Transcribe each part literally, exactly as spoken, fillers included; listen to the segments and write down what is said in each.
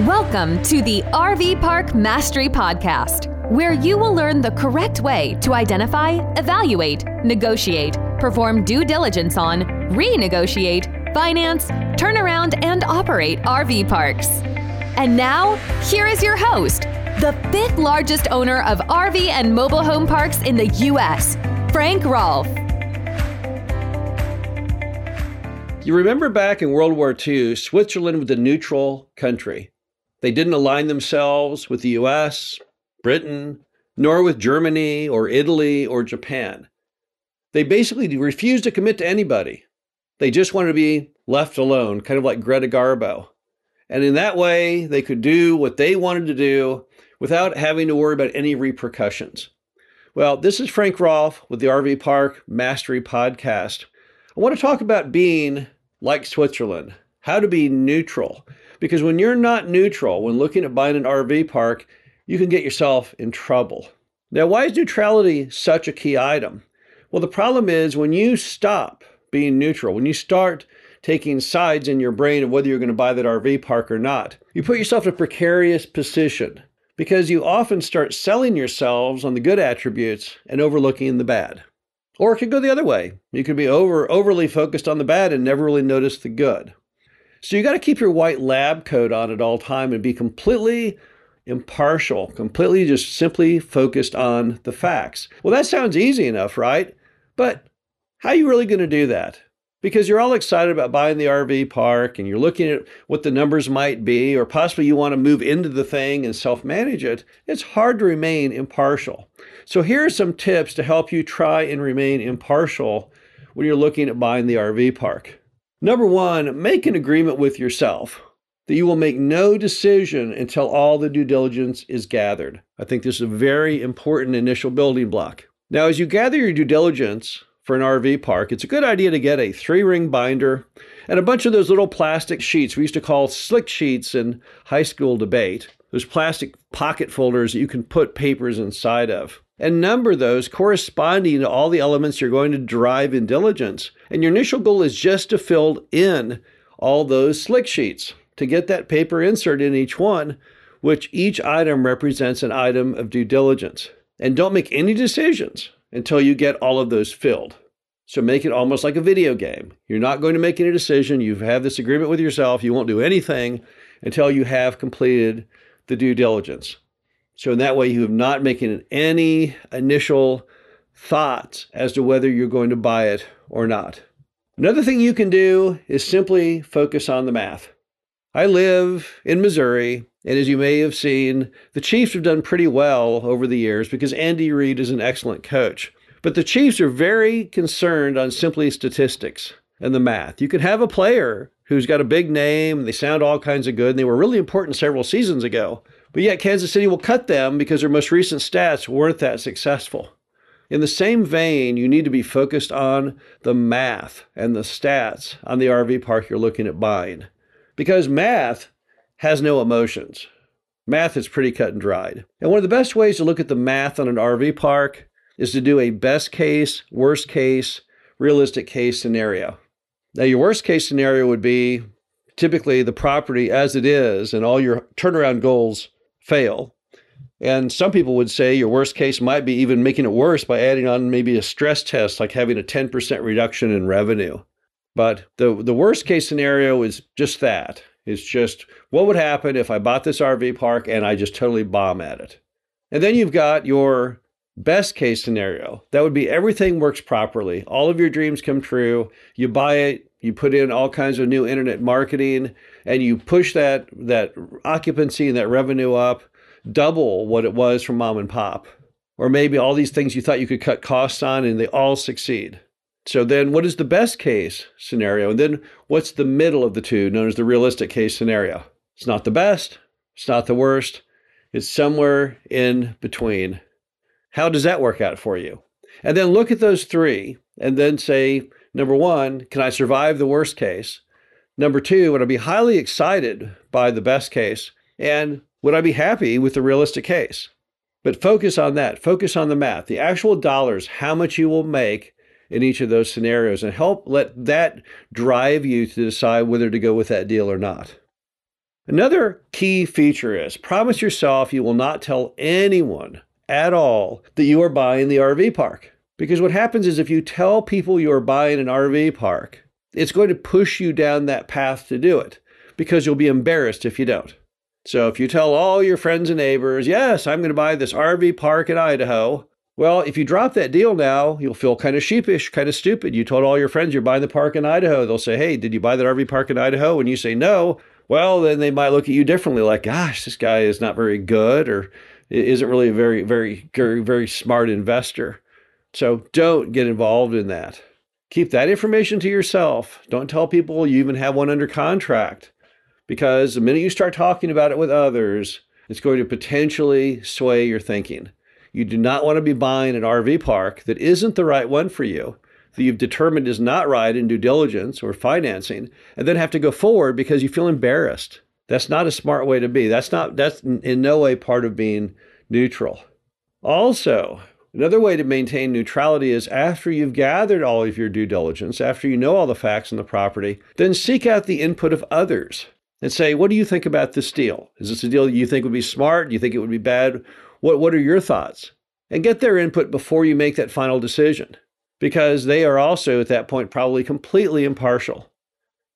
Welcome to the R V Park Mastery Podcast, where you will learn the correct way to identify, evaluate, negotiate, perform due diligence on, renegotiate, finance, turn around, and operate R V parks. And now, here is your host, the fifth largest owner of R V and mobile home parks in the U S, Frank Rolfe. You remember back in World War Two, Switzerland was a neutral country. They didn't align themselves with the U S, Britain, nor with Germany or Italy or Japan. They basically refused to commit to anybody. They just wanted to be left alone, kind of like Greta Garbo. And in that way, they could do what they wanted to do without having to worry about any repercussions. Well, this is Frank Rolfe with the R V Park Mastery Podcast. I want to talk about being like Switzerland, how to be neutral. Because when you're not neutral, when looking at buying an R V park, you can get yourself in trouble. Now, why is neutrality such a key item? Well, the problem is when you stop being neutral, when you start taking sides in your brain of whether you're going to buy that R V park or not, you put yourself in a precarious position because you often start selling yourselves on the good attributes and overlooking the bad. Or it could go the other way. You could be over overly focused on the bad and never really notice the good. So you got to keep your white lab coat on at all time and be completely impartial, completely just simply focused on the facts. Well, that sounds easy enough, right? But how are you really going to do that? Because you're all excited about buying the R V park and you're looking at what the numbers might be, or possibly you want to move into the thing and self-manage it. It's hard to remain impartial. So here are some tips to help you try and remain impartial when you're looking at buying the R V park. Number one, make an agreement with yourself that you will make no decision until all the due diligence is gathered. I think this is a very important initial building block. Now, as you gather your due diligence for an R V park, it's a good idea to get a three-ring binder and a bunch of those little plastic sheets we used to call slick sheets in high school debate, those plastic pocket folders that you can put papers inside of, and number those corresponding to all the elements you're going to derive in diligence. And your initial goal is just to fill in all those slick sheets to get that paper insert in each one, which each item represents an item of due diligence. And don't make any decisions until you get all of those filled. So make it almost like a video game. You're not going to make any decision. You have this agreement with yourself. You won't do anything until you have completed the due diligence. So in that way, you have not making any initial thoughts as to whether you're going to buy it or not. Another thing you can do is simply focus on the math. I live in Missouri, and as you may have seen, the Chiefs have done pretty well over the years because Andy Reid is an excellent coach. But the Chiefs are very concerned on simply statistics and the math. You can have a player who's got a big name, and they sound all kinds of good, and they were really important several seasons ago. But yet Kansas City will cut them because their most recent stats weren't that successful. In the same vein, you need to be focused on the math and the stats on the R V park you're looking at buying. Because math has no emotions. Math is pretty cut and dried. And one of the best ways to look at the math on an R V park is to do a best case, worst case, realistic case scenario. Now, your worst case scenario would be typically the property as it is and all your turnaround goals fail. And some people would say your worst case might be even making it worse by adding on maybe a stress test, like having a ten percent reduction in revenue. But the, the worst case scenario is just that. It's just what would happen if I bought this R V park and I just totally bomb at it. And then you've got your best case scenario. That would be everything works properly. All of your dreams come true. You buy it, you put in all kinds of new internet marketing, and you push that, that occupancy and that revenue up double what it was from mom and pop. Or maybe all these things you thought you could cut costs on and they all succeed. So then what is the best case scenario? And then what's the middle of the two, known as the realistic case scenario? It's not the best. It's not the worst. It's somewhere in between. How does that work out for you? And then look at those three and then say, number one, can I survive the worst case? Number two, would I be highly excited by the best case? And would I be happy with the realistic case? But focus on that. Focus on the math, the actual dollars, how much you will make in each of those scenarios, and help let that drive you to decide whether to go with that deal or not. Another key feature is promise yourself you will not tell anyone at all that you are buying the R V park. Because what happens is if you tell people you're buying an R V park, it's going to push you down that path to do it because you'll be embarrassed if you don't. So if you tell all your friends and neighbors, yes, I'm going to buy this R V park in Idaho. Well, if you drop that deal now, you'll feel kind of sheepish, kind of stupid. You told all your friends you're buying the park in Idaho. They'll say, hey, did you buy that R V park in Idaho? And you say no. Well, then they might look at you differently, like, gosh, this guy is not very good or isn't really a very, very, very, very smart investor. So don't get involved in that. Keep that information to yourself. Don't tell people you even have one under contract, because the minute you start talking about it with others, it's going to potentially sway your thinking. You do not want to be buying an R V park that isn't the right one for you, that you've determined is not right in due diligence or financing, and then have to go forward because you feel embarrassed. That's not a smart way to be. That's not, that's in no way part of being neutral. Also, another way to maintain neutrality is after you've gathered all of your due diligence, after you know all the facts on the property, then seek out the input of others and say, what do you think about this deal? Is this a deal you think would be smart? Do you think it would be bad? What, what are your thoughts? And get their input before you make that final decision, because they are also at that point probably completely impartial.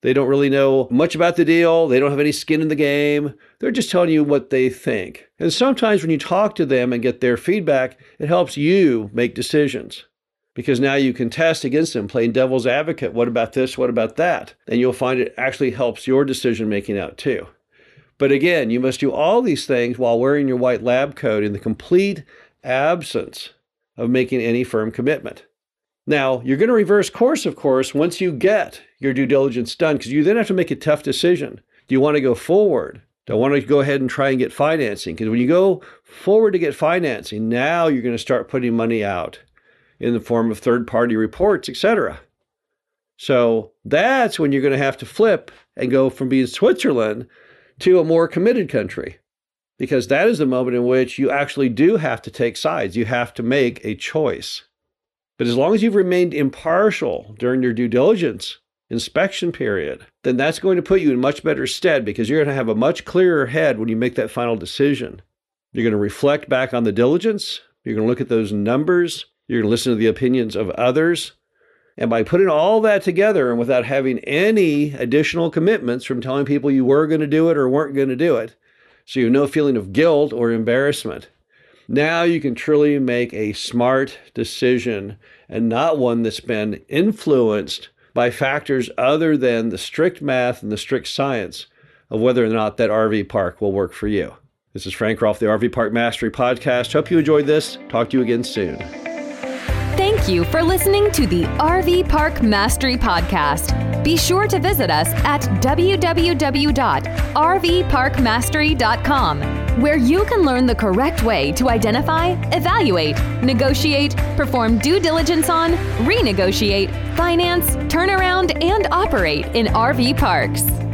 They don't really know much about the deal. They don't have any skin in the game. They're just telling you what they think. And sometimes when you talk to them and get their feedback, it helps you make decisions, because now you can test against them, playing devil's advocate. What about this? What about that? And you'll find it actually helps your decision making out too. But again, you must do all these things while wearing your white lab coat in the complete absence of making any firm commitment. Now, you're going to reverse course, of course, once you get your due diligence done, because you then have to make a tough decision. Do you want to go forward? Do I want to go ahead and try and get financing? Because when you go forward to get financing, now you're going to start putting money out in the form of third-party reports, et cetera. So that's when you're going to have to flip and go from being Switzerland to a more committed country, because that is the moment in which you actually do have to take sides. You have to make a choice. But as long as you've remained impartial during your due diligence inspection period, then that's going to put you in much better stead, because you're going to have a much clearer head when you make that final decision. You're going to reflect back on the diligence. You're going to look at those numbers. You're going to listen to the opinions of others. And by putting all that together and without having any additional commitments from telling people you were going to do it or weren't going to do it, so you have no feeling of guilt or embarrassment, now you can truly make a smart decision, and not one that's been influenced by factors other than the strict math and the strict science of whether or not that R V park will work for you. This is Frank Rolfe, the R V Park Mastery Podcast. Hope you enjoyed this. Talk to you again soon. Thank you for listening to the R V Park Mastery Podcast. Be sure to visit us at w w w dot r v park mastery dot com. where you can learn the correct way to identify, evaluate, negotiate, perform due diligence on, renegotiate, finance, turn around, and operate in R V parks.